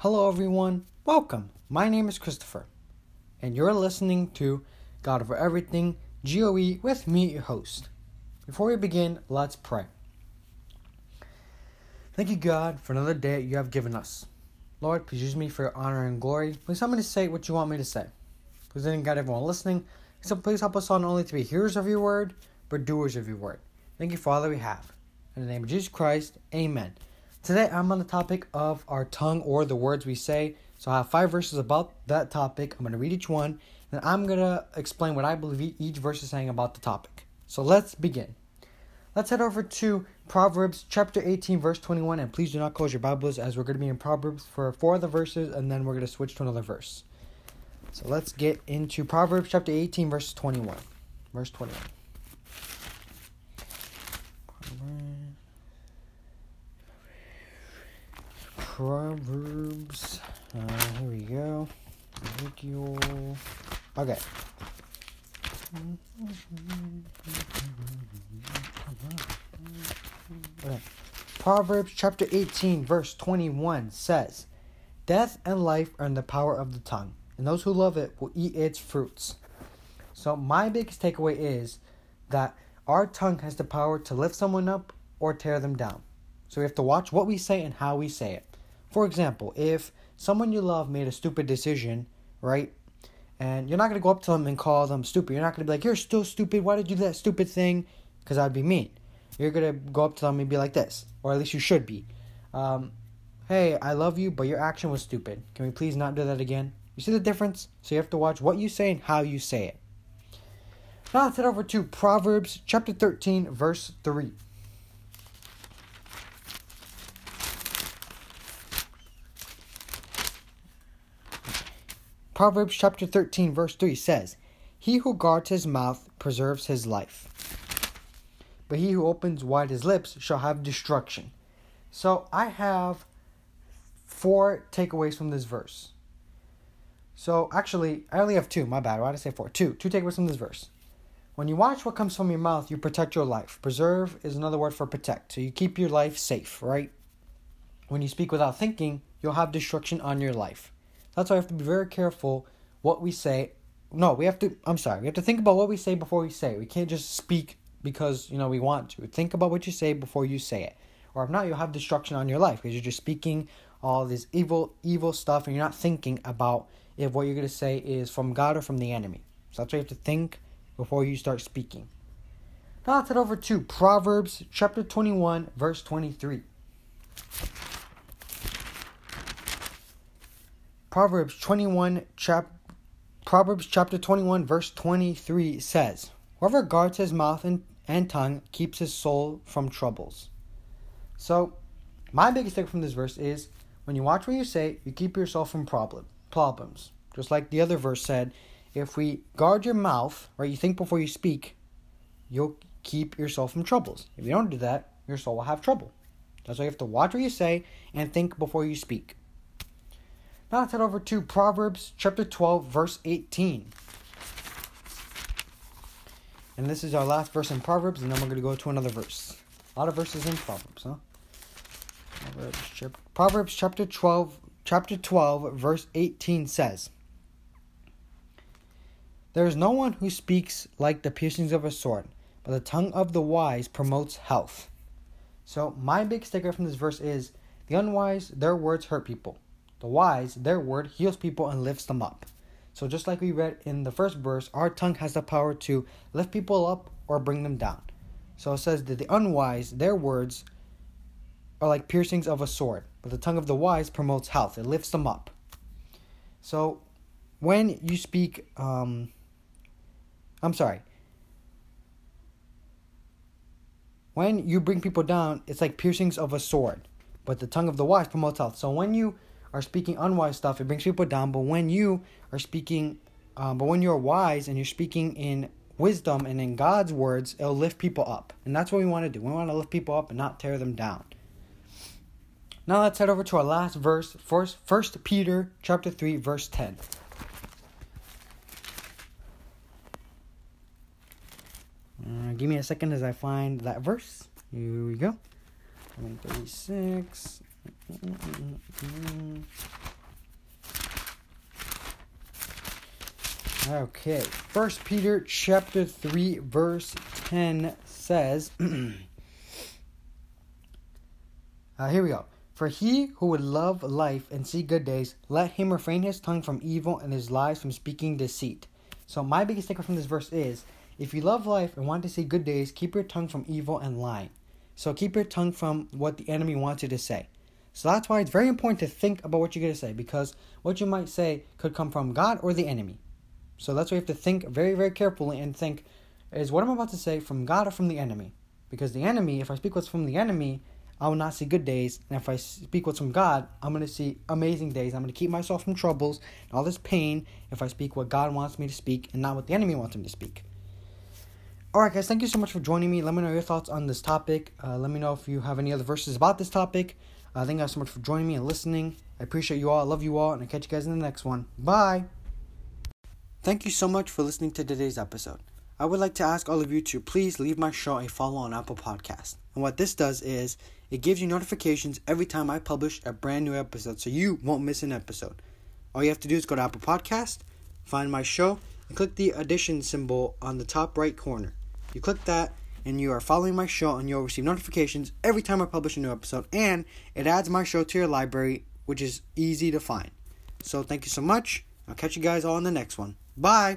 Hello everyone, welcome. My name is Christopher, and you're listening to God Over Everything, GOE, with me, your host. Before we begin, let's pray. Thank you, God, for another day you have given us. Lord, please use me for your honor and glory. Please help me to say what you want me to say. Please then guide everyone listening, so please help us all not only to be hearers of your word, but doers of your word. Thank you for all that we have. In the name of Jesus Christ, amen. Today, I'm on the topic of our tongue or the words we say. So I have 5 verses about that topic. I'm going to read each one, and I'm going to explain what I believe each verse is saying about the topic. So let's begin. Let's head over to Proverbs chapter 18, verse 21. And please do not close your Bibles, as we're going to be in Proverbs for 4 of the verses, and then we're going to switch to another verse. So let's get into Proverbs chapter 18, verse 21. Verse 21. Proverbs, here we go, okay, Proverbs chapter 18, verse 21 says, "Death and life are in the power of the tongue, and those who love it will eat its fruits." So my biggest takeaway is that our tongue has the power to lift someone up or tear them down. So we have to watch what we say and how we say it. For example, if someone you love made a stupid decision, right? And you're not going to go up to them and call them stupid. You're not going to be like, "You're still stupid. Why did you do that stupid thing?" Because that would be mean. You're going to go up to them and be like this. Or at least you should be. "Hey, I love you, but your action was stupid. Can we please not do that again?" You see the difference? So you have to watch what you say and how you say it. Now let's head over to Proverbs chapter 13, verse 3. Proverbs chapter 13, verse 3 says, "He who guards his mouth preserves his life, but he who opens wide his lips shall have destruction." So I have 4 takeaways from this verse. So actually, I only have 2. My bad. Why did I say 4? 2 takeaways from this verse. When you watch what comes from your mouth, you protect your life. Preserve is another word for protect. So you keep your life safe, right? When you speak without thinking, you'll have destruction on your life. That's why we have to be very careful what we say. We have to think about what we say before we say it. We can't just speak because, we want to. Think about what you say before you say it. Or if not, you'll have destruction on your life because you're just speaking all this evil stuff and you're not thinking about if what you're going to say is from God or from the enemy. So that's why you have to think before you start speaking. Now let's head over to Proverbs chapter 21, verse 23. Proverbs chapter 21, verse 23 says, "Whoever guards his mouth and tongue keeps his soul from troubles." So, my biggest thing from this verse is, when you watch what you say, you keep yourself from problems. Just like the other verse said, if we guard your mouth, right, you think before you speak, you'll keep yourself from troubles. If you don't do that, your soul will have trouble. That's why you have to watch what you say and think before you speak. Now let's head over to Proverbs chapter 12, verse 18. And this is our last verse in Proverbs, and then we're going to go to another verse. A lot of verses in Proverbs, huh? Proverbs chapter 12, verse 18 says, "There is no one who speaks like the piercings of a sword, but the tongue of the wise promotes health." So my big takeaway from this verse is, the unwise, their words hurt people. The wise, their word heals people and lifts them up. So just like we read in the first verse, our tongue has the power to lift people up or bring them down. So it says that the unwise, their words are like piercings of a sword, but the tongue of the wise promotes health. It lifts them up. So when you speak, when you bring people down, it's like piercings of a sword, but the tongue of the wise promotes health. So when you are speaking unwise stuff, it brings people down, but when you are speaking, when you're wise and you're speaking in wisdom and in God's words, it'll lift people up. And that's what we want to do. We want to lift people up and not tear them down. Now let's head over to our last verse, 1 Peter chapter 3, verse 10. Give me a second as I find that verse. Here we go. 136. Okay, 1 Peter chapter 3 verse 10 says, here we go. For he who would love life and see good days, let him refrain his tongue from evil and his lips from speaking deceit. So my biggest takeaway from this verse is, if you love life and want to see good days, keep your tongue from evil and lying. So keep your tongue from what the enemy wants you to say. So that's why it's very important to think about what you're going to say, because what you might say could come from God or the enemy. So that's why you have to think very, very carefully and think, is what I'm about to say from God or from the enemy? Because the enemy, if I speak what's from the enemy, I will not see good days. And if I speak what's from God, I'm going to see amazing days. I'm going to keep myself from troubles and all this pain if I speak what God wants me to speak and not what the enemy wants me to speak. All right, guys, thank you so much for joining me. Let me know your thoughts on this topic. Let me know if you have any other verses about this topic. Thank you guys so much for joining me and listening. I appreciate you all. I love you all. And I'll catch you guys in the next one. Bye. Thank you so much for listening to today's episode. I would like to ask all of you to please leave my show a follow on Apple Podcasts. And what this does is it gives you notifications every time I publish a brand new episode, so you won't miss an episode. All you have to do is go to Apple Podcasts, find my show, and click the addition symbol on the top right corner. You click that, and you are following my show, and you'll receive notifications every time I publish a new episode. And it adds my show to your library, which is easy to find. So thank you so much. I'll catch you guys all in the next one. Bye!